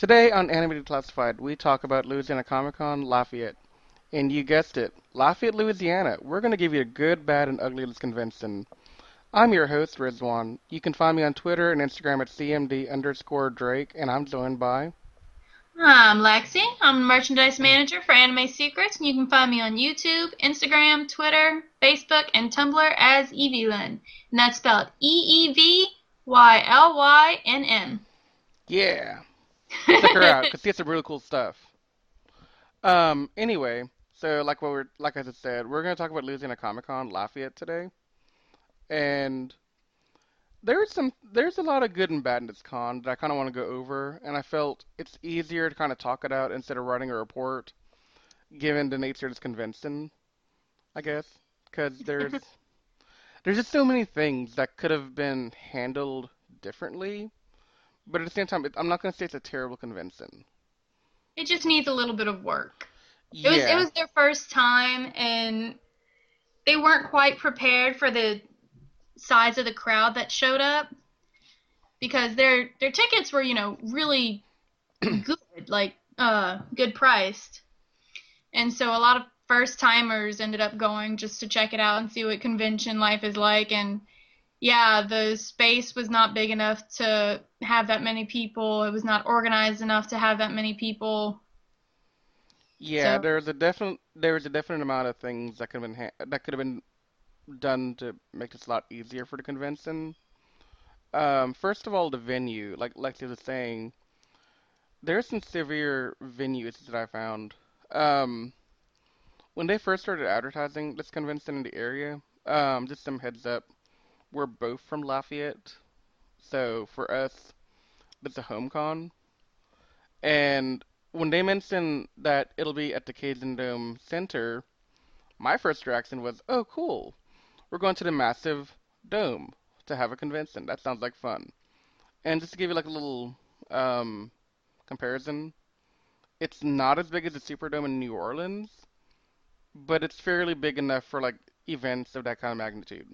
Today on Anime Declassified, we talk about Louisiana Comic Con, Lafayette. And you guessed it, Lafayette, Louisiana. We're going to give you a good, bad, and ugly at this convention. I'm your host, Rizwan. You can find me on Twitter and Instagram at CMD underscore Drake, and I'm joined by... I'm Lexi. I'm the merchandise manager for Anime Secrets, and you can find me on YouTube, Instagram, Twitter, Facebook, and Tumblr as EvieLynn. And that's spelled EevYLYNN. Yeah. Check her out, because she has some really cool stuff. Anyway, so like I just said, we're going to talk about Louisiana Comic Con, Lafayette today. And there's a lot of good and bad in this con that I kind of want to go over, and I felt it's easier to kind of talk it out instead of writing a report, given the nature of this convention, I guess, because there's just so many things that could have been handled differently, but at the same time, I'm not going to say it's a terrible convention. It just needs a little bit of work. Yeah. It was their first time, and they weren't quite prepared for the size of the crowd that showed up, because their tickets were, you know, really good, like good priced, and so a lot of first timers ended up going just to check it out and see what convention life is like. And yeah, the space was not big enough to have that many people. It was not organized enough to have that many people. Yeah, so there was a definite amount of things that could have been done to make this a lot easier for the convention. First of all, the venue, like Lexi was saying, there's some severe venue issues that I found. When they first started advertising this convention in the area, just some heads up, we're both from Lafayette, so for us, it's a home con. And when they mentioned that it'll be at the Cajun Dome Center, my first reaction was, oh, cool. We're going to the massive dome to have a convention. That sounds like fun. And just to give you like a little comparison, it's not as big as the Superdome in New Orleans, but it's fairly big enough for like events of that kind of magnitude.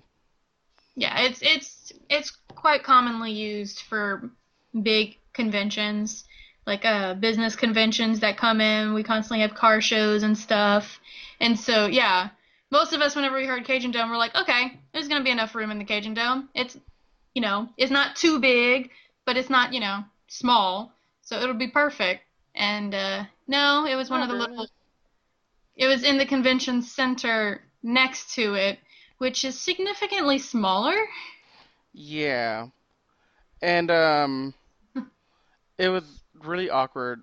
Yeah, it's quite commonly used for big conventions, like business conventions that come in. We constantly have car shows and stuff, and so yeah. Most of us, whenever we heard Cajun Dome, we're like, okay, there's going to be enough room in the Cajun Dome. It's, you know, it's not too big, but it's not, you know, small. So it'll be perfect. And no, it was one of the little, it was in the convention center next to it, which is significantly smaller. Yeah. And it was really awkward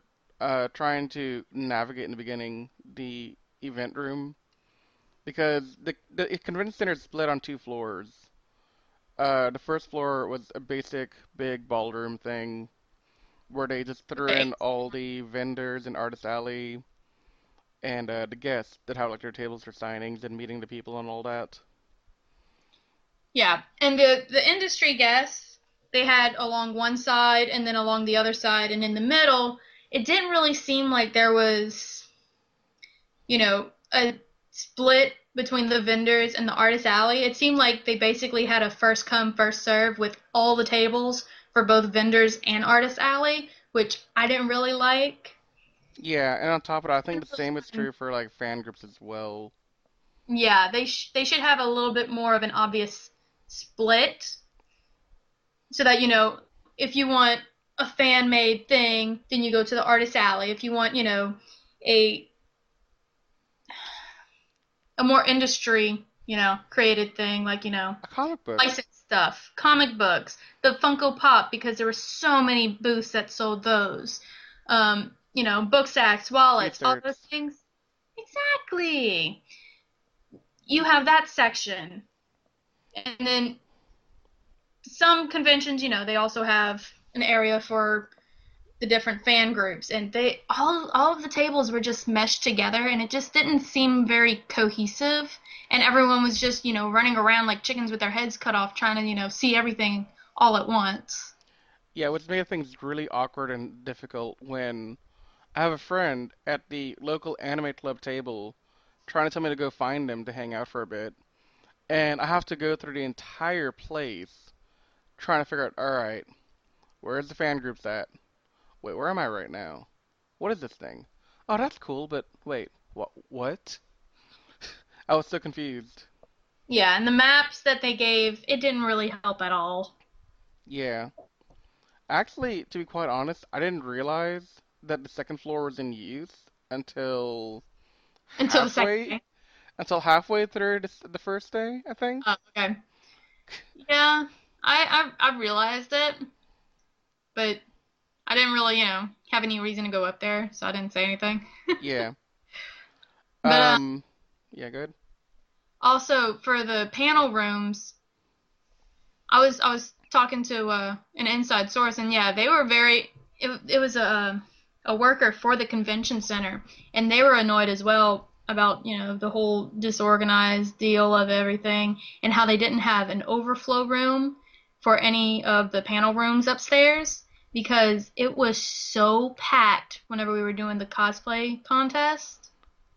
trying to navigate in the beginning the event room, because the convention center is split on two floors. The first floor was a basic big ballroom thing where they just threw in all the vendors and Artist Alley and the guests that have like their tables for signings and meeting the people and all that. Yeah, and the industry guests, they had along one side and then along the other side, and in the middle, it didn't really seem like there was, you know, a split between the vendors and the Artist Alley. It seemed like they basically had a first come, first serve with all the tables for both vendors and Artist Alley, which I didn't really like. Yeah, and on top of that, I think the same is true for like fan groups as well. Yeah, they should have a little bit more of an obvious split, so that, you know, if you want a fan made thing, then you go to the Artist Alley. If you want, you know, a more industry, you know, created thing, like, you know, a comic book, licensed stuff, comic books, the Funko Pop, because there were so many booths that sold those, you know, book sacks, wallets, all those things. Exactly. You have that section. And then some conventions, you know, they also have an area for the different fan groups, and they all of the tables were just meshed together, and it just didn't seem very cohesive, and everyone was just, you know, running around like chickens with their heads cut off, trying to, you know, see everything all at once. Yeah, which made things really awkward and difficult when I have a friend at the local anime club table trying to tell me to go find him to hang out for a bit, and I have to go through the entire place trying to figure out, all right, where's the fan groups at? Wait, where am I right now? What is this thing? Oh, that's cool, but wait, what? I was so confused. Yeah, and the maps that they gave, it didn't really help at all. Yeah. Actually, to be quite honest, I didn't realize that the second floor was in use until halfway, the second day. Until halfway through the first day, I think. Oh, okay. Yeah, I realized it, but I didn't really, have any reason to go up there, so I didn't say anything. Yeah. But, yeah, good. Also, for the panel rooms, I was talking to an inside source, and yeah, they were very. It was a worker for the convention center, and they were annoyed as well about the whole disorganized deal of everything and how they didn't have an overflow room for any of the panel rooms upstairs because it was so packed whenever we were doing the cosplay contest.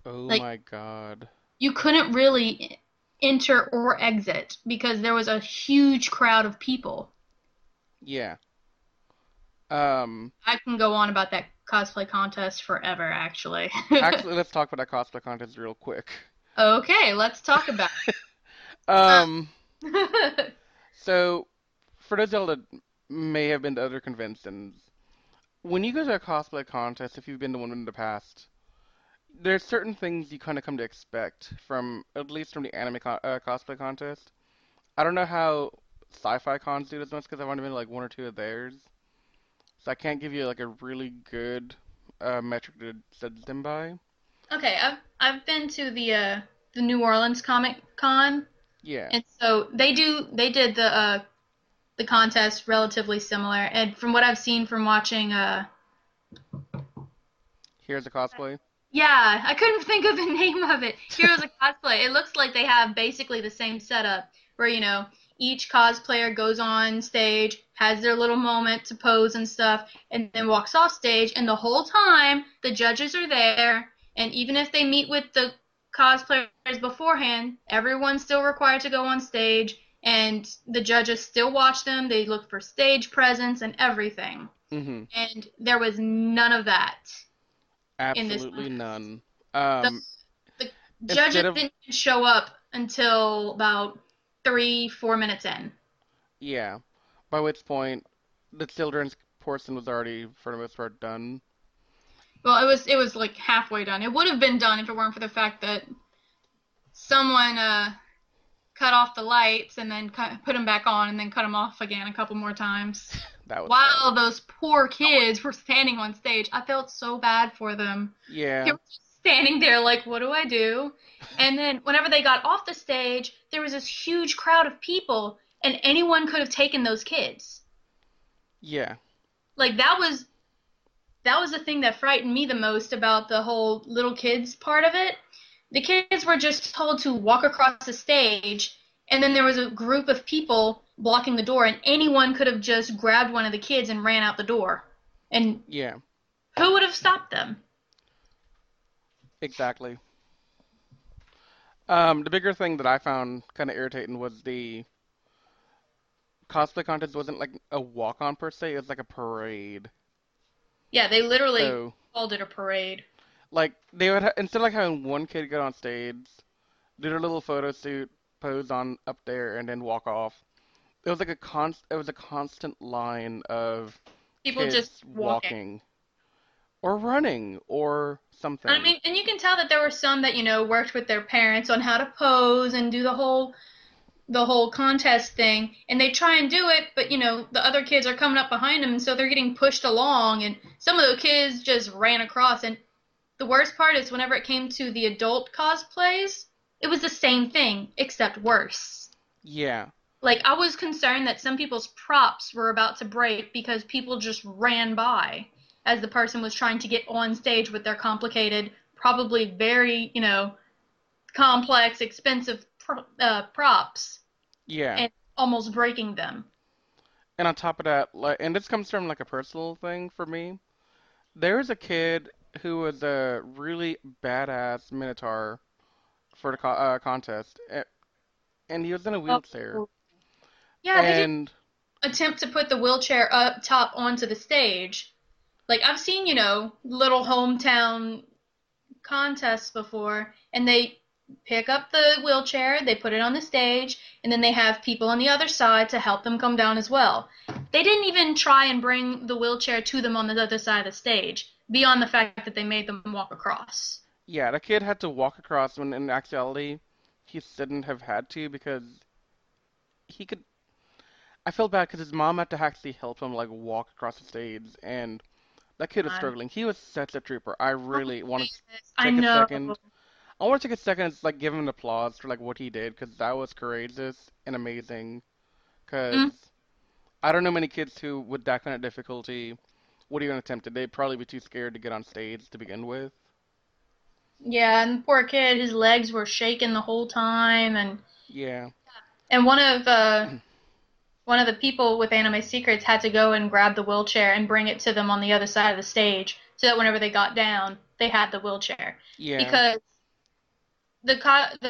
Oh, like, my God. You couldn't really enter or exit because there was a huge crowd of people. Yeah. I can go on about that cosplay contest forever, actually. Actually, let's talk about that cosplay contest real quick. Okay, let's talk about it. So, for those of y'all that may have been to other conventions, when you go to a cosplay contest, if you've been to one in the past, there's certain things you kind of come to expect from, at least from the anime cosplay contest. I don't know how sci-fi cons do this much because I've only been to like one or two of theirs. So I can't give you, like, a really good metric to judge them by. Okay, I've been to the New Orleans Comic Con. Yeah. And so they did the contest relatively similar. And from what I've seen from watching Heroes of Cosplay? Yeah, I couldn't think of the name of it. Heroes of Cosplay. It looks like they have basically the same setup where, each cosplayer goes on stage, has their little moment to pose and stuff, and then walks off stage. And the whole time, the judges are there. And even if they meet with the cosplayers beforehand, everyone's still required to go on stage. And the judges still watch them. They look for stage presence and everything. Mm-hmm. And there was none of that. Absolutely none. The judges didn't show up until about 3-4 minutes in. Yeah. By which point, the children's portion was already, for the most part, done. Well, it was like halfway done. It would have been done if it weren't for the fact that someone cut off the lights and then put them back on and then cut them off again a couple more times. That was While bad. Those poor kids were standing on stage, I felt so bad for them. Yeah. They were just standing there like, what do I do? And then whenever they got off the stage, there was this huge crowd of people, and anyone could have taken those kids. Yeah. Like, that was the thing that frightened me the most about the whole little kids part of it. The kids were just told to walk across the stage, and then there was a group of people blocking the door, and anyone could have just grabbed one of the kids and ran out the door. And yeah. Who would have stopped them? Exactly. The bigger thing that I found kind of irritating was the cosplay contest wasn't like a walk-on per se, it was like a parade. Yeah, they literally called it a parade. Like, they would instead of like having one kid get on stage, do their little photo shoot, pose on up there, and then walk off, it was like a constant line of people just walking. Or running, or something. I mean, and you can tell that there were some that, worked with their parents on how to pose and do the whole contest thing. And they try and do it, but, the other kids are coming up behind them, and so they're getting pushed along. And some of the kids just ran across. And the worst part is whenever it came to the adult cosplays, it was the same thing, except worse. Yeah. Like, I was concerned that some people's props were about to break because people just ran by as the person was trying to get on stage with their complicated, probably very, complex, expensive props. Yeah. And almost breaking them. And on top of that, and this comes from, a personal thing for me. There was a kid who was a really badass Minotaur for the contest, and he was in a wheelchair. Oh. Yeah, and they didn't attempt to put the wheelchair up top onto the stage. Like, I've seen, you know, little hometown contests before, and they pick up the wheelchair, they put it on the stage, and then they have people on the other side to help them come down as well. They didn't even try and bring the wheelchair to them on the other side of the stage, beyond the fact that they made them walk across. Yeah, the kid had to walk across when in actuality he shouldn't have had to, because he could... I feel bad because his mom had to actually help him, like, walk across the stage, and that kid was struggling. He was such a trooper. I really want to take a second. I want to take a second and, like, give him applause for, like, what he did, because that was courageous and amazing. Because I don't know many kids who, with that kind of difficulty, would even attempt it. They'd probably be too scared to get on stage to begin with. Yeah, and the poor kid, his legs were shaking the whole time, and... Yeah. And one of the people with Anime Secrets had to go and grab the wheelchair and bring it to them on the other side of the stage, so that whenever they got down, they had the wheelchair. Yeah. Because the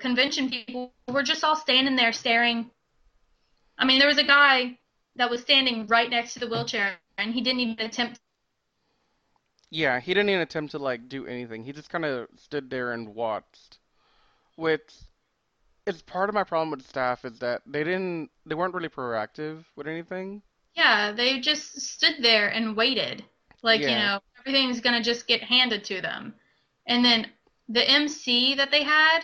convention people were just all standing there staring. I mean, there was a guy that was standing right next to the wheelchair, and he didn't even attempt. Yeah, he didn't even attempt to, like, do anything. He just kind of stood there and watched, which... It's part of my problem with staff is that they weren't really proactive with anything. Yeah, they just stood there and waited. Like, you know, everything's going to just get handed to them. And then the MC that they had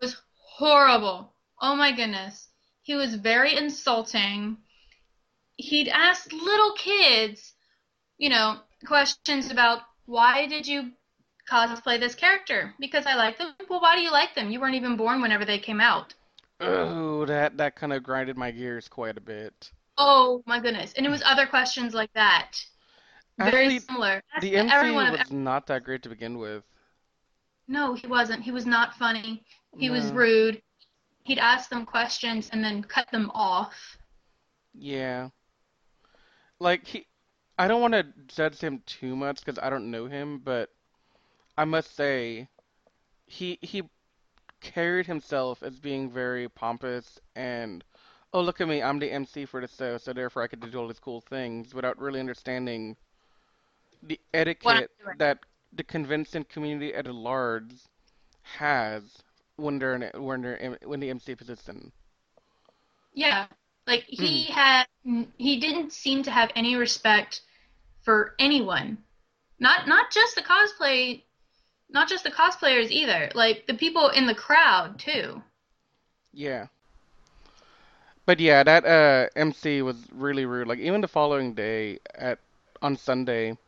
was horrible. Oh my goodness. He was very insulting. He'd asked little kids, you know, questions about, why did you cosplay this character? Because I like them. Well, why do you like them? You weren't even born whenever they came out. Oh, that kind of grinded my gears quite a bit. Oh my goodness. And it was other questions like that. Very similar. The MC was not that great to begin with. No, he wasn't. He was not funny. He was rude. He'd ask them questions and then cut them off. Yeah. Like, I don't want to judge him too much because I don't know him, but I must say, he carried himself as being very pompous and, oh, look at me, I'm the MC for the show, so therefore I could do all these cool things, without really understanding the etiquette that the convention community at large has when the MC position. Yeah, like he didn't seem to have any respect for anyone. Not just the cosplay. Not just the cosplayers either, like the people in the crowd too. Yeah. But yeah, that MC was really rude. Like, even the following day on Sunday,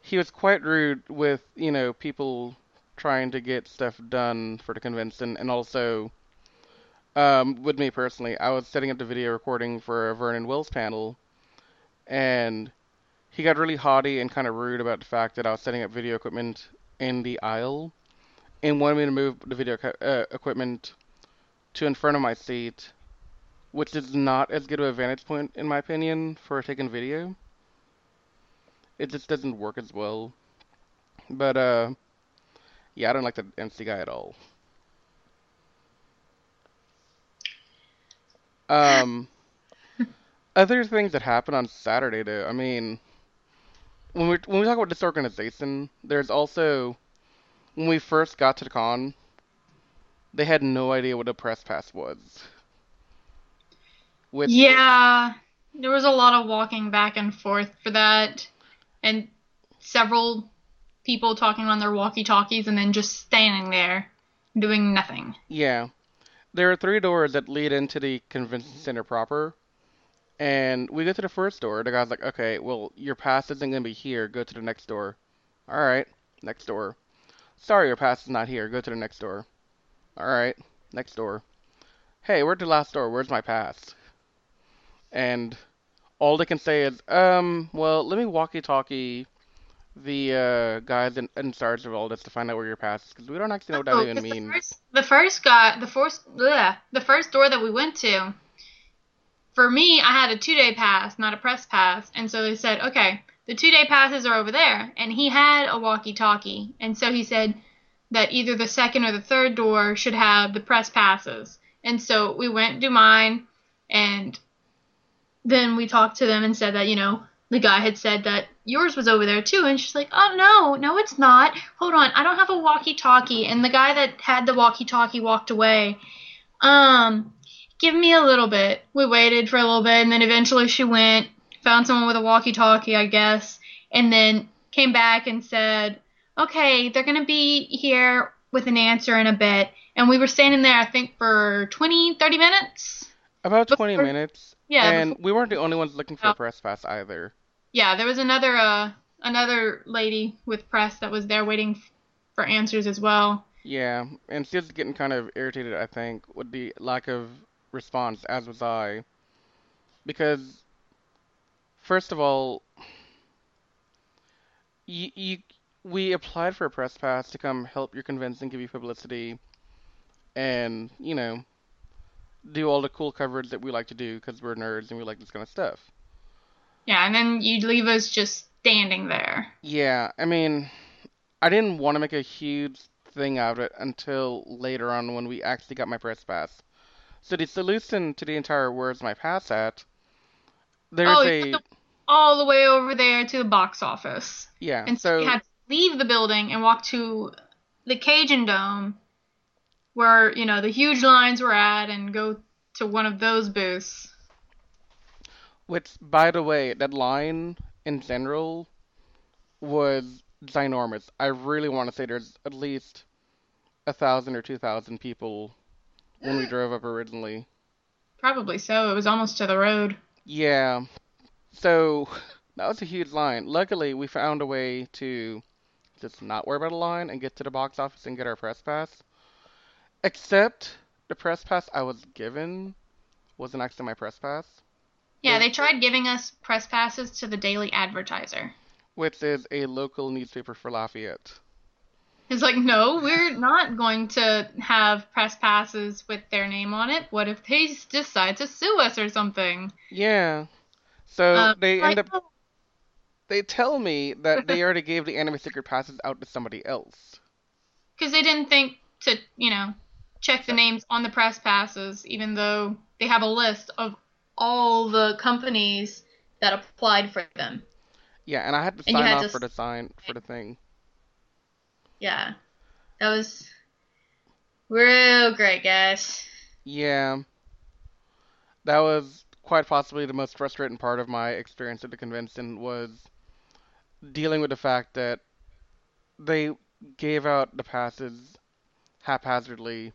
he was quite rude with, you know, people trying to get stuff done for the convention, and also with me personally. I was setting up the video recording for a Vernon Wells panel, and he got really haughty and kind of rude about the fact that I was setting up video equipment in the aisle, and wanted me to move the video equipment to in front of my seat, which is not as good of a vantage point, in my opinion, for taking video. It just doesn't work as well. But, yeah, I don't like the MC guy at all. Other things that happened on Saturday, though, I mean... When we talk about disorganization, there's also, when we first got to the con, they had no idea what a press pass was. Yeah, there was a lot of walking back and forth for that, and several people talking on their walkie-talkies and then just standing there doing nothing. Yeah. There are three doors that lead into the convention center proper. And we go to the first door. The guy's like, okay, well, your pass isn't going to be here. Go to the next door. All right, next door. Sorry, your pass is not here. Go to the next door. All right, next door. Hey, we're at the last door. Where's my pass? And all they can say is, well, let me walkie-talkie the guys in charge of all this to find out where your pass is, because we don't actually know what that even means. The first door that we went to, for me, I had a 2-day pass, not a press pass, and so they said, okay, the 2-day passes are over there, and he had a walkie-talkie, and so he said that either the second or the third door should have the press passes, and so we went to mine, and then we talked to them and said that, you know, the guy had said that yours was over there too. And she's like, oh, no, it's not. Hold on, I don't have a walkie-talkie. And the guy that had the walkie-talkie walked away. Give me a little bit. We waited for a little bit, and then eventually she went, found someone with a walkie-talkie, I guess, and then came back and said, okay, they're going to be here with an answer in a bit. And we were standing there, I think, for 20, 30 minutes? About 20 minutes. Yeah. And we weren't the only ones looking for a press pass either. Yeah, there was another lady with press that was there waiting for answers as well. Yeah, and she was getting kind of irritated, I think, with the lack of response, as was I. Because, first of all, we applied for a press pass to come help your convention, give you publicity, and, you know, do all the cool coverage that we like to do because we're nerds and we like this kind of stuff. Yeah, and then you'd leave us just standing there. Yeah, I mean, I didn't want to make a huge thing out of it until later on when we actually got my press pass. So the solution to the entire Where's My Pass At, there's all the way over there to the box office. Yeah, and so you had to leave the building and walk to the Cajun Dome where, you know, the huge lines were at and go to one of those booths. Which, by the way, that line in general was ginormous. I really want to say there's at least 1,000 or 2,000 people when we drove up originally. Probably so. It was almost to the road. Yeah. So that was a huge line. Luckily, we found a way to just not worry about a line and get to the box office and get our press pass. Except the press pass I was given wasn't actually my press pass. Yeah, they tried giving us press passes to the Daily Advertiser, which is a local newspaper for Lafayette. It's like, no, we're not going to have press passes with their name on it. What if they decide to sue us or something? Yeah. So they tell me that they already gave the Anime Secret passes out to somebody else. Because they didn't think to, you know, check the names on the press passes, even though they have a list of all the companies that applied for them. Yeah, and I had to sign off for the thing. Yeah. That was real great, guys. Yeah. That was quite possibly the most frustrating part of my experience at the convention, was dealing with the fact that they gave out the passes haphazardly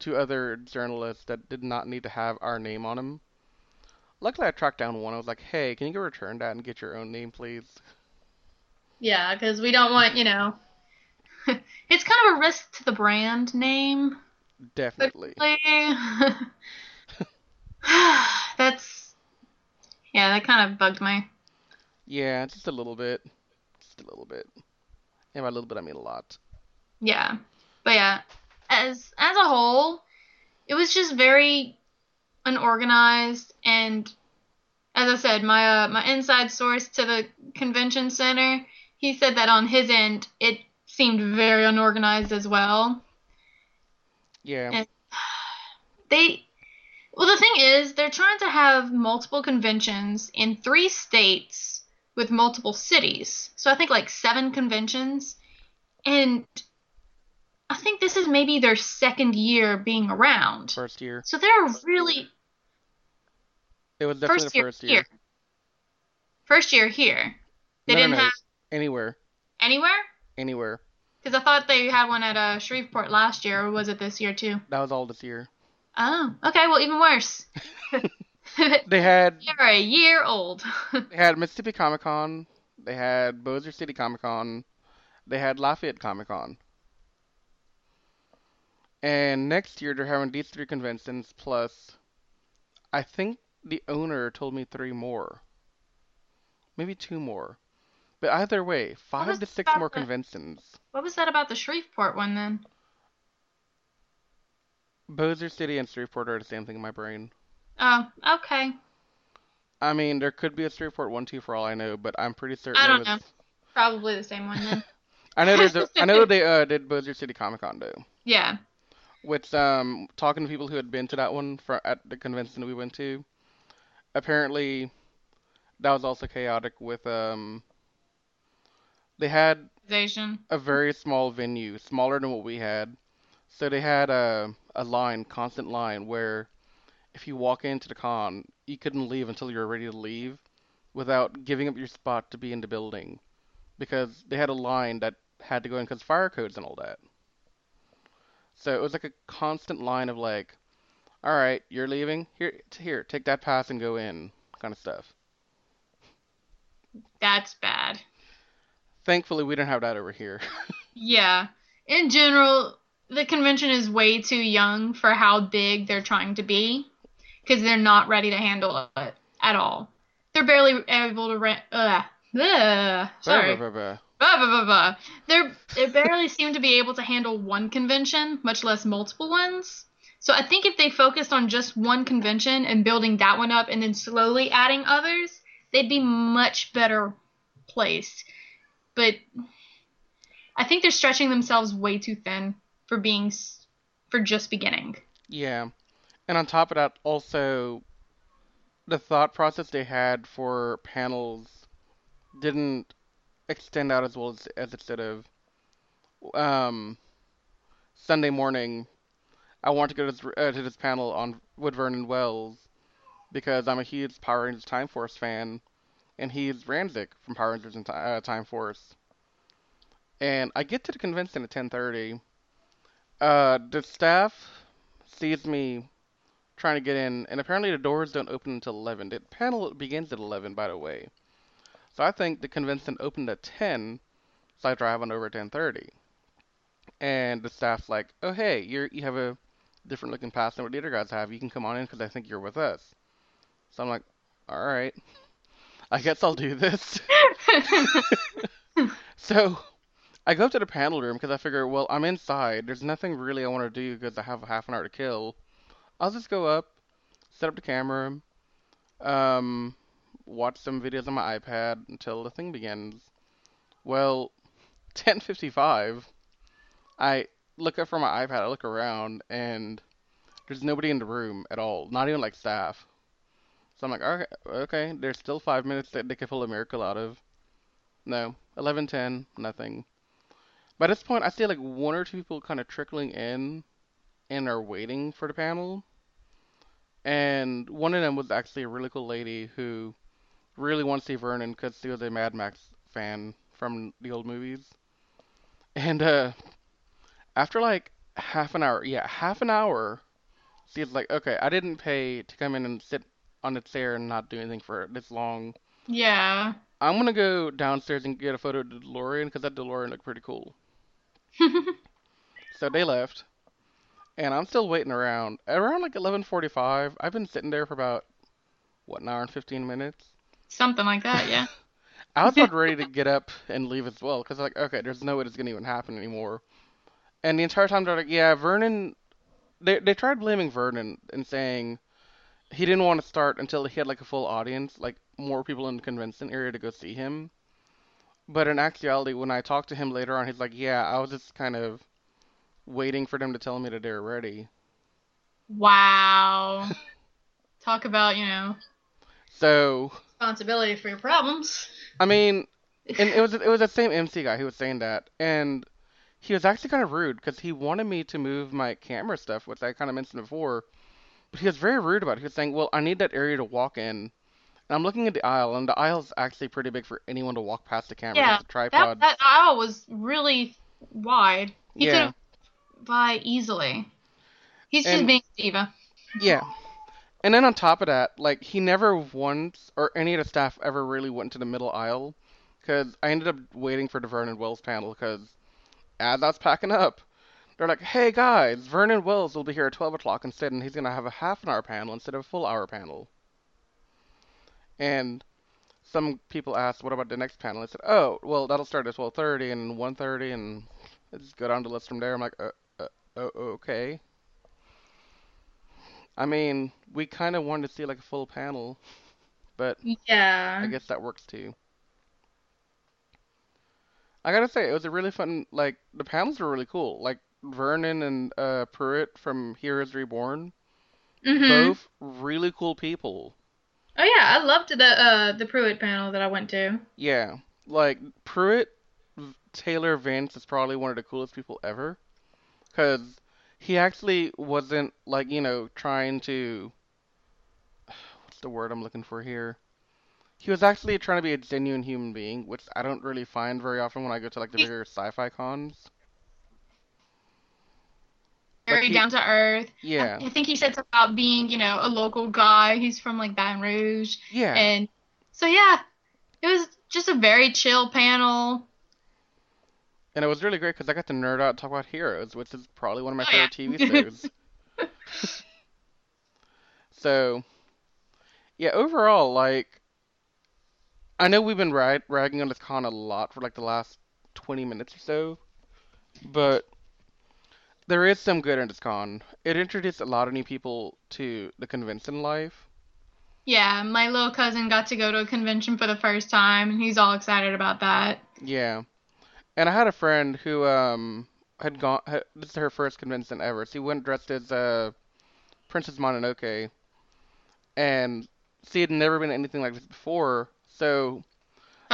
to other journalists that did not need to have our name on them. Luckily, I tracked down one. I was like, hey, can you go return that and get your own name, please? Yeah, because we don't want, you know... It's kind of a risk to the brand name. Definitely. That kind of bugged me. Yeah, just a little bit. Just a little bit. And by a little bit, I mean a lot. Yeah. But yeah, as a whole, it was just very... unorganized, and as I said, my inside source to the convention center, he said that on his end it seemed very unorganized as well. Yeah. And the thing is, they're trying to have multiple conventions in 3 states with multiple cities. So I think like 7 conventions, and I think this is maybe their second year being around. First year. So they're really... It was definitely the first year. Here. First year here. They didn't have... Anywhere. Anywhere? Anywhere. Because I thought they had one at Shreveport last year, or was it this year too? That was all this year. Oh, okay. Well, even worse. They had... They're a year old. They had Mississippi Comic-Con. They had Bossier City Comic Con. They had Lafayette Comic Con. And next year, they're having these 3 conventions, plus, I think the owner told me 3 more. Maybe 2 more. But either way, 5 to 6 more conventions. What was that about the Shreveport one, then? Bossier City and Shreveport are the same thing in my brain. Oh, okay. I mean, there could be a Shreveport one, too, for all I know, but I'm pretty certain... I don't know. Probably the same one, then. I know they did Bossier City Comic Con, though. Yeah. With talking to people who had been to that one at the convention we went to, apparently that was also chaotic with they had a very small venue, smaller than what we had. So they had a line, constant line, where if you walk into the con, you couldn't leave until you were ready to leave without giving up your spot to be in the building. Because they had a line that had to go in because fire codes and all that. So it was like a constant line of like, all right, you're leaving? Here, take that pass and go in, kind of stuff. That's bad. Thankfully, we don't have that over here. Yeah. In general, the convention is way too young for how big they're trying to be, because they're not ready to handle it at all. They're barely able to rent. Sorry. They barely seem to be able to handle one convention, much less multiple ones. So I think if they focused on just one convention and building that one up and then slowly adding others, they'd be much better placed. But I think they're stretching themselves way too thin for just beginning. Yeah. And on top of that, also, the thought process they had for panels didn't extend out as well as it should have. Sunday morning, I want to go to this panel with Vernon Wells because I'm a huge Power Rangers Time Force fan. And he's Ranzik from Power Rangers and Time Force. And I get to the convention at 10:30. The staff sees me trying to get in. And apparently the doors don't open until 11. The panel begins at 11, by the way. So I think the convention opened at 10. So I drive on over at 10:30. And the staff's like, oh, hey, you have a different looking pass than what the other guys have. You can come on in because I think you're with us. So I'm like, all right. I guess I'll do this. So I go up to the panel room because I figure, well, I'm inside. There's nothing really I want to do because I have a half an hour to kill. I'll just go up, set up the camera, watch some videos on my iPad until the thing begins. Well, 10:55, I look up from my iPad, I look around, and there's nobody in the room at all. Not even like staff. So I'm like, okay, there's still 5 minutes that they could pull a miracle out of. No, 11:10, nothing. By this point, I see like one or two people kind of trickling in and are waiting for the panel. And one of them was actually a really cool lady who really wants to see Vernon because she was a Mad Max fan from the old movies. And after like half an hour, she's like, okay, I didn't pay to come in and sit on the chair and not do anything for this long. Yeah. I'm going to go downstairs and get a photo of the DeLorean because that DeLorean looked pretty cool. So they left. And I'm still waiting around. Around like 11:45, I've been sitting there for about, an hour and 15 minutes? Something like that, yeah. I was about ready to get up and leave as well because like, okay, there's no way it's going to even happen anymore. And the entire time they're like, yeah, Vernon... They tried blaming Vernon and saying... He didn't want to start until he had, like, a full audience, like, more people in the convention area to go see him. But in actuality, when I talked to him later on, he's like, yeah, I was just kind of waiting for them to tell me that they were ready. Wow. Talk about, you know, responsibility for your problems. I mean, and it was the same MC guy who was saying that, and he was actually kind of rude because he wanted me to move my camera stuff, which I kind of mentioned before. But he was very rude about it. He was saying, well, I need that area to walk in. And I'm looking at the aisle, and the aisle's actually pretty big for anyone to walk past the camera. Yeah, the tripod. That aisle was really wide. He could have walked by easily. He's just being a diva. Yeah. And then on top of that, like, he never once, or any of the staff ever really went to the middle aisle. Because I ended up waiting for the Vernon Wells panel, because as I was packing up, they're like, hey guys, Vernon Wells will be here at 12 o'clock instead, and he's going to have a half an hour panel instead of a full hour panel. And some people asked, what about the next panel? I said, oh, well, that'll start at 12:30 and 1:30, and let's go down the list from there. I'm like, okay. I mean, we kind of wanted to see like a full panel, but yeah, I guess that works too. I gotta say, it was a really fun, like, the panels were really cool. Like, Vernon and Pruitt from Heroes Reborn, both really cool people. Oh yeah, I loved the Pruitt panel that I went to. Yeah, like Pruitt Taylor Vince is probably one of the coolest people ever, because he actually wasn't like, you know, trying to. What's the word I'm looking for here? He was actually trying to be a genuine human being, which I don't really find very often when I go to like the bigger sci-fi cons. Very down to earth. Yeah. I think he said something about being, you know, a local guy. He's from like Baton Rouge. Yeah. And so yeah, it was just a very chill panel. And it was really great because I got to nerd out and talk about Heroes, which is probably one of my favorite TV shows. So, yeah, overall, like, I know we've been ragging on this con a lot for like the last 20 minutes or so, but there is some good in this con. It introduced a lot of new people to the convention life. Yeah, my little cousin got to go to a convention for the first time, and he's all excited about that. Yeah. And I had a friend who had gone. This is her first convention ever. She went dressed as Princess Mononoke, and she had never been anything like this before. So,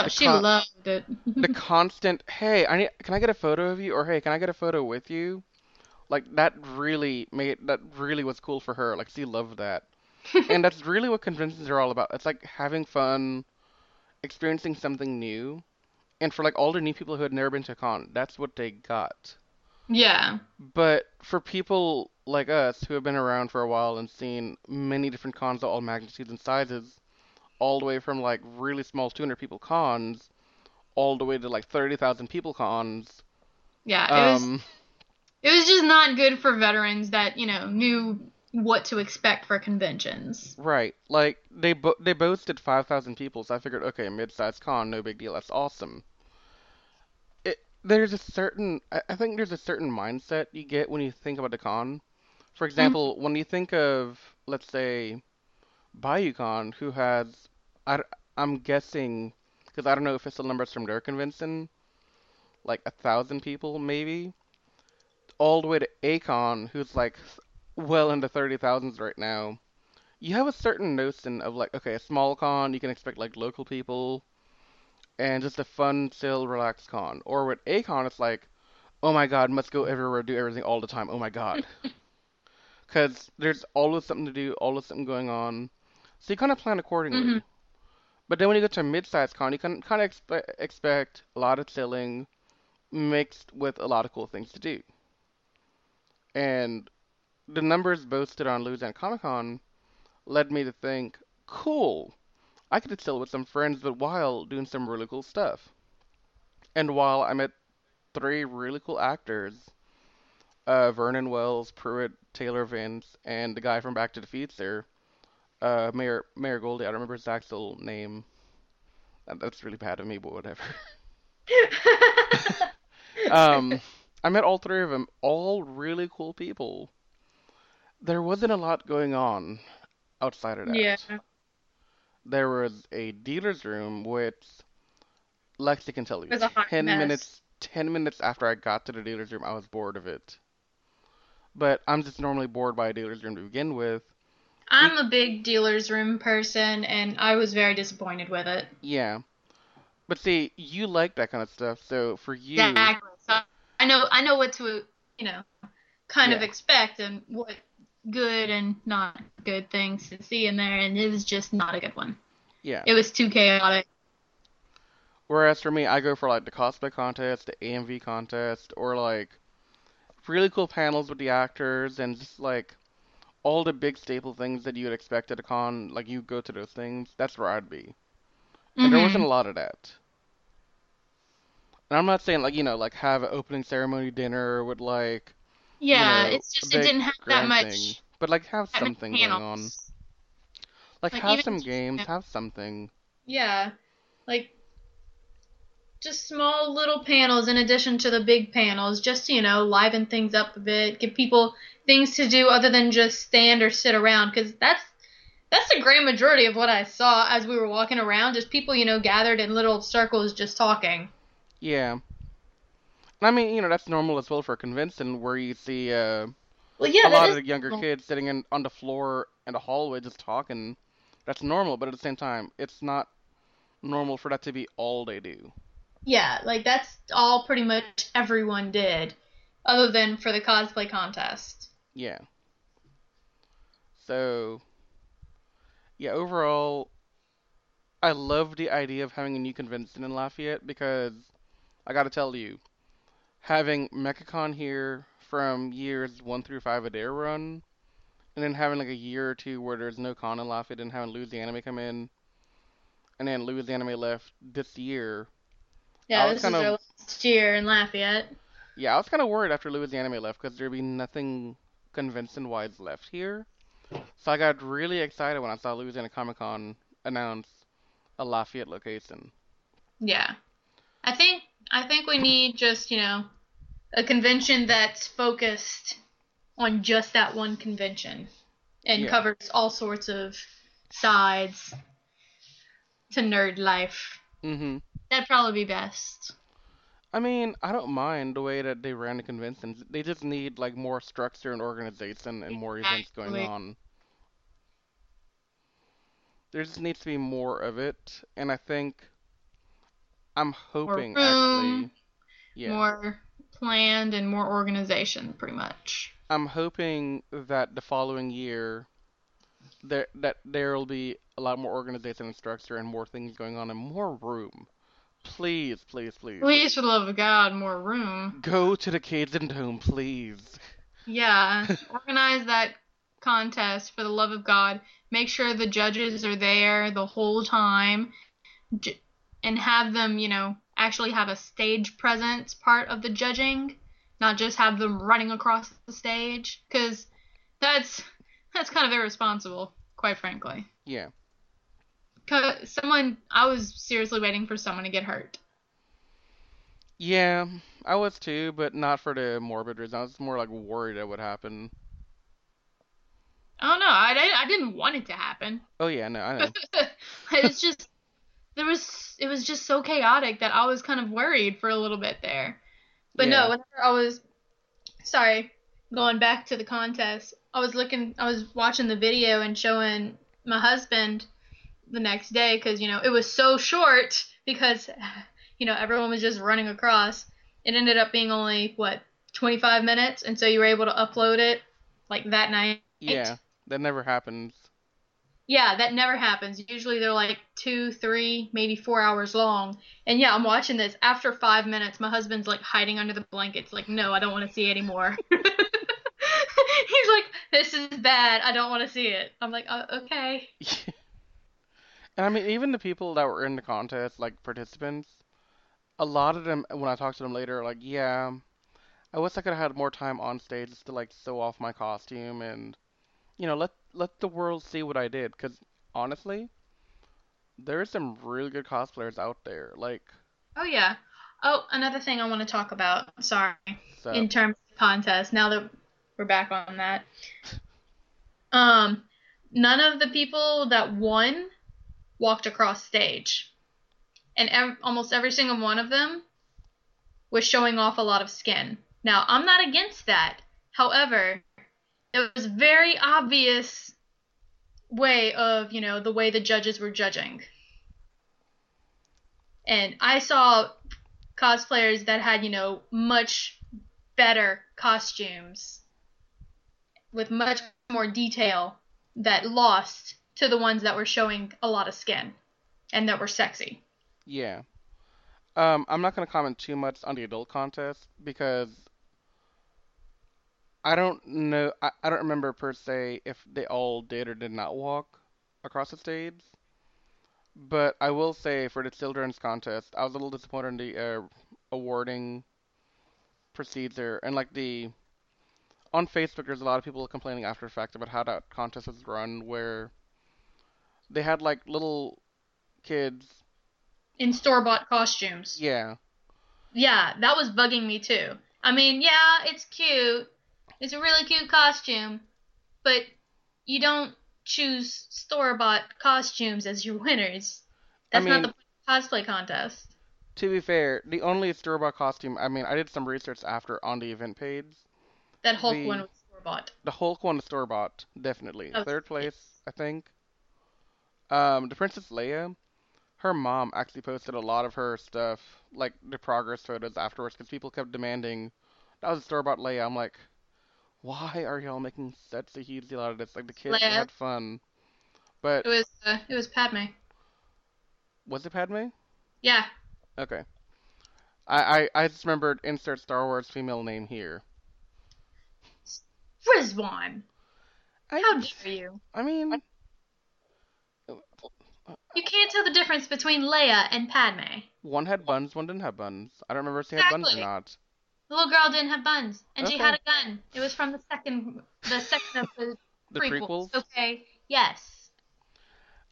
she loved it. The constant, hey, can I get a photo of you, or hey, can I get a photo with you? Like that really was cool for her. Like she loved that, and that's really what conventions are all about. It's like having fun, experiencing something new. And for, like, all the new people who had never been to a con, that's what they got. Yeah. But for people like us who have been around for a while and seen many different cons of all magnitudes and sizes, all the way from, like, really small 200-people cons, all the way to, like, 30,000-people cons. Yeah, it was just not good for veterans that, you know, knew what to expect for conventions. Right. Like, they boasted 5,000 people, so I figured, okay, mid-sized con, no big deal, that's awesome. I think there's a certain mindset you get when you think about the con. For example, when you think of, let's say, Bayou Con, who has, I'm guessing, because I don't know official numbers from their convention, like 1,000 people, maybe, all the way to Akon, who's like well into 30,000s right now. You have a certain notion of like, okay, a small con, you can expect like local people and just a fun, chill, relaxed con. Or with Akon, it's like, oh my god, must go everywhere, do everything all the time, oh my god. Because there's always something to do, always something going on. So you kind of plan accordingly. Mm-hmm. But then when you go to a mid-sized con, you can kind of expect a lot of chilling mixed with a lot of cool things to do. And the numbers boasted on Louisiana Comic Con led me to think, cool, I could chill with some friends, but while doing some really cool stuff. And while I met three really cool actors, Vernon Wells, Pruitt Taylor Vince, and the guy from Back to the Future, Mayor Goldie, I don't remember his actual name. That's really bad of me, but whatever. I met all three of them, all really cool people. There wasn't a lot going on outside of that. Yeah. There was a dealer's room, which Lexi can tell you. It was a hot 10 minutes after I got to the dealer's room, I was bored of it. But I'm just normally bored by a dealer's room to begin with. I'm a big dealer's room person, and I was very disappointed with it. Yeah. But see, you like that kind of stuff, so for you... Exactly. So I know what to, you know, kind of expect and what... good and not good things to see in there, and it was just not a good one. Yeah. It was too chaotic. Whereas for me, I go for like the cosplay contest, the AMV contest, or like really cool panels with the actors and just like all the big staple things that you would expect at a con, like you go to those things, that's where I'd be. And there wasn't a lot of that. And I'm not saying like, you know, like have an opening ceremony dinner with like, yeah, you know, it's just it didn't have that much. Thing. But like have something going on. Like have some games, have something. Yeah, like just small little panels in addition to the big panels, just to, you know, liven things up a bit, give people things to do other than just stand or sit around, because that's the great majority of what I saw as we were walking around, just people, you know, gathered in little circles just talking. Yeah. I mean, you know, that's normal as well for a convention where you see a lot of the younger kids sitting on the floor in the hallway just talking. that's normal, but at the same time, it's not normal for that to be all they do. Yeah, like that's all pretty much everyone did, other than for the cosplay contest. Yeah. So, yeah, overall, I love the idea of having a new convention in Lafayette because, I gotta tell you, having MechaCon here from years 1 through 5 of their run, and then having like a year or two where there's no con in Lafayette, and having Louisiana come in, and then Louisiana left this year. Yeah, this is their last year in Lafayette. Yeah, I was kind of worried after Louisiana left because there'd be nothing convention-wise left here. So I got really excited when I saw Louisiana Comic-Con announce a Lafayette location. Yeah. I think we need just, you know, a convention that's focused on just that one convention and covers all sorts of sides to nerd life. Mm-hmm. That'd probably be best. I mean, I don't mind the way that they ran the conventions. They just need, like, more structure and organization and more events going on. There just needs to be more of it, and I think I'm hoping, more room, actually. Yeah. More planned and more organization, pretty much. I'm hoping that the following year, there'll be a lot more organization and structure and more things going on and more room. Please, please, please. Please, for the love of God, more room. Go to the Cajun Dome, please. Yeah, organize that contest, for the love of God. Make sure the judges are there the whole time. And have them, you know, actually have a stage presence part of the judging. Not just have them running across the stage. Because that's kind of irresponsible, quite frankly. Yeah. I was seriously waiting for someone to get hurt. Yeah, I was too, but not for the morbid reason. I was more like worried it would happen. Oh no, I didn't want it to happen. Oh yeah, no, I know. It was just so chaotic that I was kind of worried for a little bit there. But yeah. No, whenever I was, sorry, going back to the contest, I was watching the video and showing my husband the next day because, you know, it was so short because, you know, everyone was just running across. It ended up being only, 25 minutes? And so you were able to upload it, like, that night. Yeah, that never happens. Yeah, that never happens. Usually they're, 2, 3, maybe 4 hours long. And, yeah, I'm watching this. After 5 minutes, my husband's, hiding under the blankets. No, I don't want to see anymore. He's like, this is bad. I don't want to see it. I'm like, oh, okay. And I mean, even the people that were in the contest, participants, a lot of them, when I talked to them later, yeah, I wish I could have had more time on stage just to, sew off my costume and, you know, let the world see what I did. Because, honestly, there are some really good cosplayers out there, Oh, yeah. Oh, another thing I want to talk about, sorry, so. In terms of contest, now that we're back on that. None of the people that won walked across stage, and almost every single one of them was showing off a lot of skin. Now, I'm not against that. However, it was a very obvious way of, you know, the way the judges were judging. And I saw cosplayers that had, you know, much better costumes with much more detail that lost to the ones that were showing a lot of skin and that were sexy. Yeah. I'm not going to comment too much on the adult contest because I don't know. I don't remember per se if they all did or did not walk across the stage. But I will say for the children's contest, I was a little disappointed in the awarding procedure. And on Facebook, there's a lot of people complaining after the fact about how that contest was run where they had, little kids in store-bought costumes. Yeah. Yeah, that was bugging me, too. I mean, yeah, it's cute. It's a really cute costume. But you don't choose store-bought costumes as your winners. That's not the cosplay contest. To be fair, the only store-bought costume... I did some research after on the event page. That Hulk one was store-bought. The Hulk one was store-bought, definitely. Oh, 3rd place, I think. The Princess Leia, her mom actually posted a lot of her stuff, like the progress photos afterwards, because people kept demanding, that was a story about Leia. I'm like, why are y'all making such a huge deal out of this? Like, the kids had fun. But it was Padme. Was it Padme? Yeah. Okay. I just remembered, insert Star Wars female name here. Rizwan. How dare you? I mean, you can't tell the difference between Leia and Padme. One had buns, one didn't have buns. I don't remember if she had buns or not. The little girl didn't have buns, and she had a gun. It was from the second of the prequels. Okay, yes.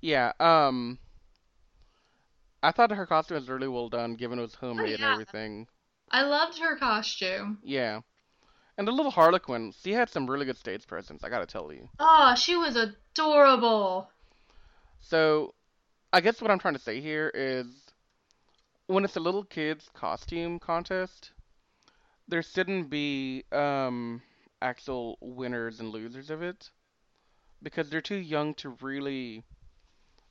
Yeah, I thought her costume was really well done, given it was homemade and everything. I loved her costume. Yeah. And the little Harlequin, she had some really good stage presence, I gotta tell you. Oh, she was adorable. So, I guess what I'm trying to say here is, when it's a little kid's costume contest, there shouldn't be actual winners and losers of it, because they're too young to really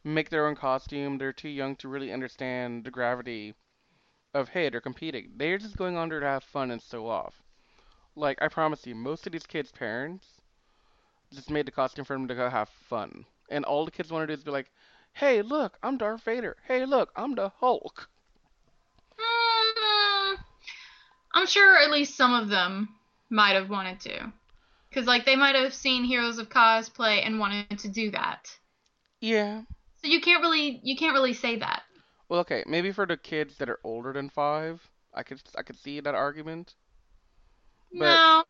make their own costume. They're too young to really understand the gravity of, hey, they're competing. They're just going on there to have fun and show off. Like, I promise you, most of these kids' parents just made the costume for them to go have fun. And all the kids want to do is be like, hey, look, I'm Darth Vader. Hey, look, I'm the Hulk. I'm sure at least some of them might have wanted to. Because, like, they might have seen Heroes of Cosplay and wanted to do that. Yeah. So you can't really say that. Well, okay, maybe for the kids that are older than 5, I could see that argument. But... No.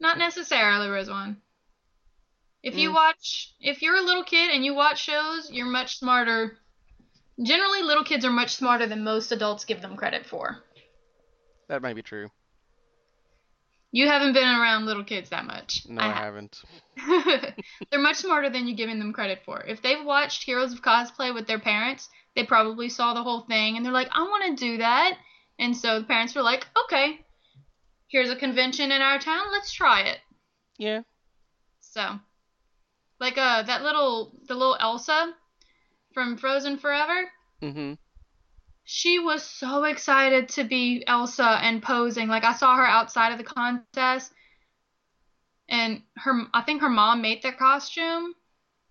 Not necessarily, Rizwan. If you're a little kid and you watch shows, you're much smarter. Generally, little kids are much smarter than most adults give them credit for. That might be true. You haven't been around little kids that much. No, I haven't. They're much smarter than you're giving them credit for. If they've watched Heroes of Cosplay with their parents, they probably saw the whole thing, and they're like, I want to do that. And so the parents were like, okay, here's a convention in our town. Let's try it. Yeah. So, like the little Elsa from Frozen Forever. Mm-hmm. She was so excited to be Elsa and posing. Like, I saw her outside of the contest, and I think her mom made the costume.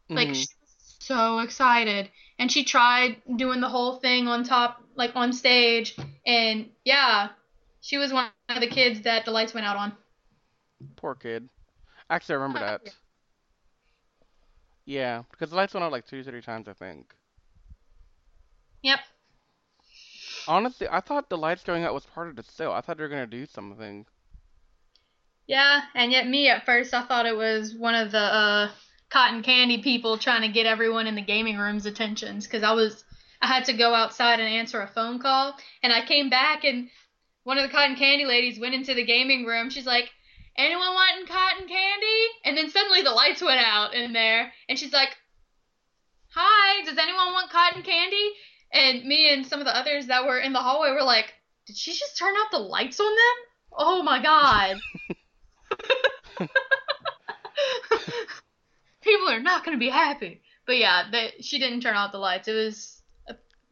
Mm-hmm. Like, she was so excited, and she tried doing the whole thing on top, like on stage, and yeah, she was one of the kids that the lights went out on. Poor kid. Actually, I remember that. Yeah, because the lights went out like 2 or 3 times, I think. Yep. Honestly, I thought the lights going out was part of the sale. I thought they were going to do something. Yeah, and yet me at first, I thought it was one of the cotton candy people trying to get everyone in the gaming room's attentions, because I had to go outside and answer a phone call, and I came back, and one of the cotton candy ladies went into the gaming room. She's like, anyone wanting cotton candy? And then suddenly the lights went out in there, and she's like, hi, does anyone want cotton candy? And me and some of the others that were in the hallway were like, did she just turn out the lights on them? Oh, my God. People are not going to be happy. But, yeah, she didn't turn out the lights. It was,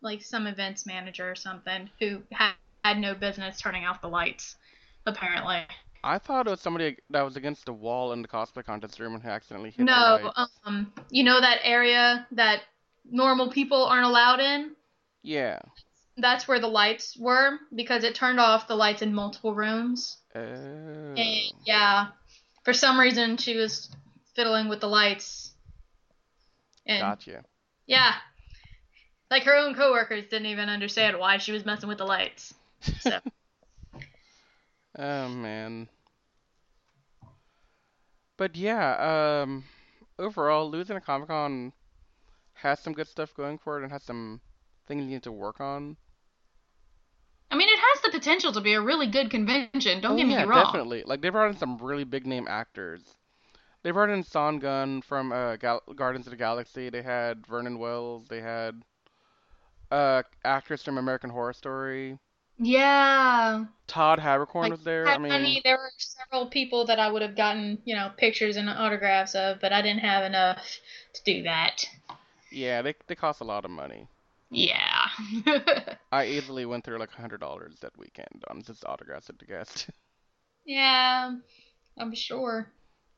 like, some events manager or something who had no business turning out the lights, apparently. I thought it was somebody that was against the wall in the cosplay contest room and who accidentally hit the lights. No, you know that area that normal people aren't allowed in? Yeah. That's where the lights were, because it turned off the lights in multiple rooms. Oh. And yeah. For some reason, she was fiddling with the lights. And, gotcha. Yeah. Like, her own coworkers didn't even understand why she was messing with the lights. So. Oh, man. But yeah, overall, Louisiana Comic-Con has some good stuff going for it and has some things you need to work on. I mean, it has the potential to be a really good convention. Don't get me wrong. Yeah, definitely. Like, they brought in some really big-name actors. They brought in Sean Gunn from Guardians of the Galaxy. They had Vernon Wells. They had actress from American Horror Story. Yeah. Todd Haberkorn was there. I mean, there were several people that I would have gotten, you know, pictures and autographs of, but I didn't have enough to do that. Yeah, they cost a lot of money. Yeah. I easily went through like $100 that weekend on just autographs at the guest. Yeah, I'm sure.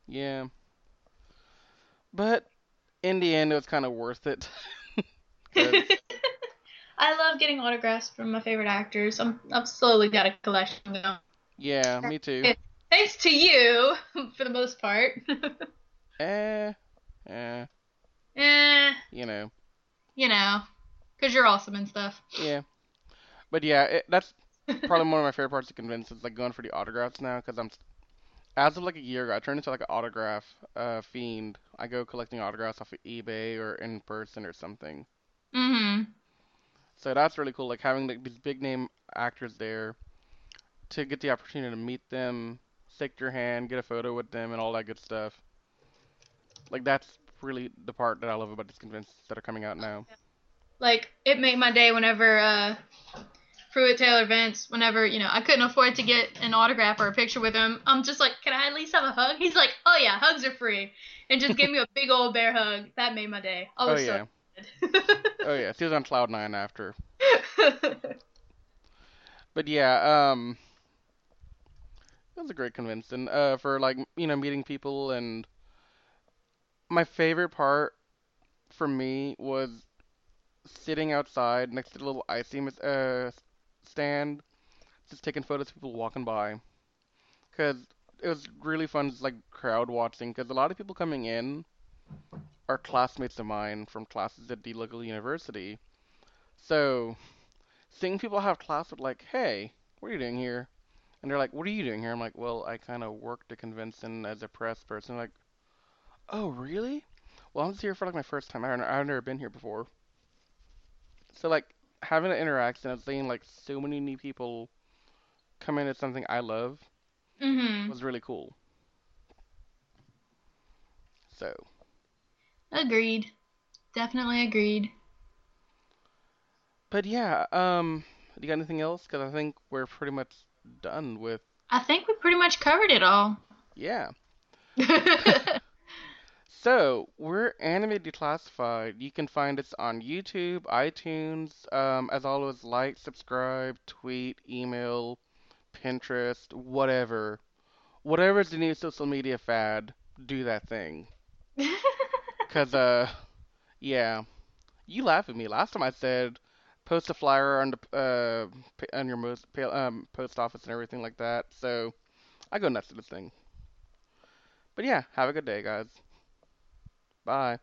Yeah. But in the end, it was kind of worth it. I love getting autographs from my favorite actors. I've slowly got a collection going. Yeah, me too. Thanks to you, for the most part. You know. You know. Because you're awesome and stuff. Yeah. But yeah, that's probably one of my favorite parts of conventions, is like going for the autographs now, because as of like a year ago, I turned into like an autograph fiend. I go collecting autographs off of eBay or in person or something. Mm-hmm. So that's really cool, like having like these big name actors there to get the opportunity to meet them, shake your hand, get a photo with them, and all that good stuff. Like that's really the part that I love about these conventions that are coming out now. Like it made my day whenever Pruitt Taylor Vince, whenever, you know, I couldn't afford to get an autograph or a picture with him, I'm just like, can I at least have a hug? He's like, oh yeah, hugs are free. And just gave me a big old bear hug. That made my day. Oh yeah, she was on cloud nine after. But yeah, it was a great convention for like, you know, meeting people. And my favorite part for me was sitting outside next to the little ice cream stand, just taking photos of people walking by, because it was really fun just like crowd watching, because a lot of people coming in are classmates of mine from classes at the local university. So seeing people have class with like, hey, what are you doing here? And they're like, what are you doing here? I'm like, well, I kind of worked the convention as a press person. Like, oh really? Well, I'm just here for like my first time. I've never been here before. So like having an interaction and seeing like so many new people come in at something I love was really cool. So. Agreed. Definitely agreed. But yeah, do you got anything else? Because I think we're pretty much done with... I think we pretty much covered it all. Yeah. So, we're Anime Declassified. You can find us on YouTube, iTunes, as always, like, subscribe, tweet, email, Pinterest, whatever. Whatever's the new social media fad, do that thing. Because, yeah, you laughed at me. Last time I said post a flyer on the on your post office and everything like that. So I go nuts to this thing. But yeah, have a good day, guys. Bye.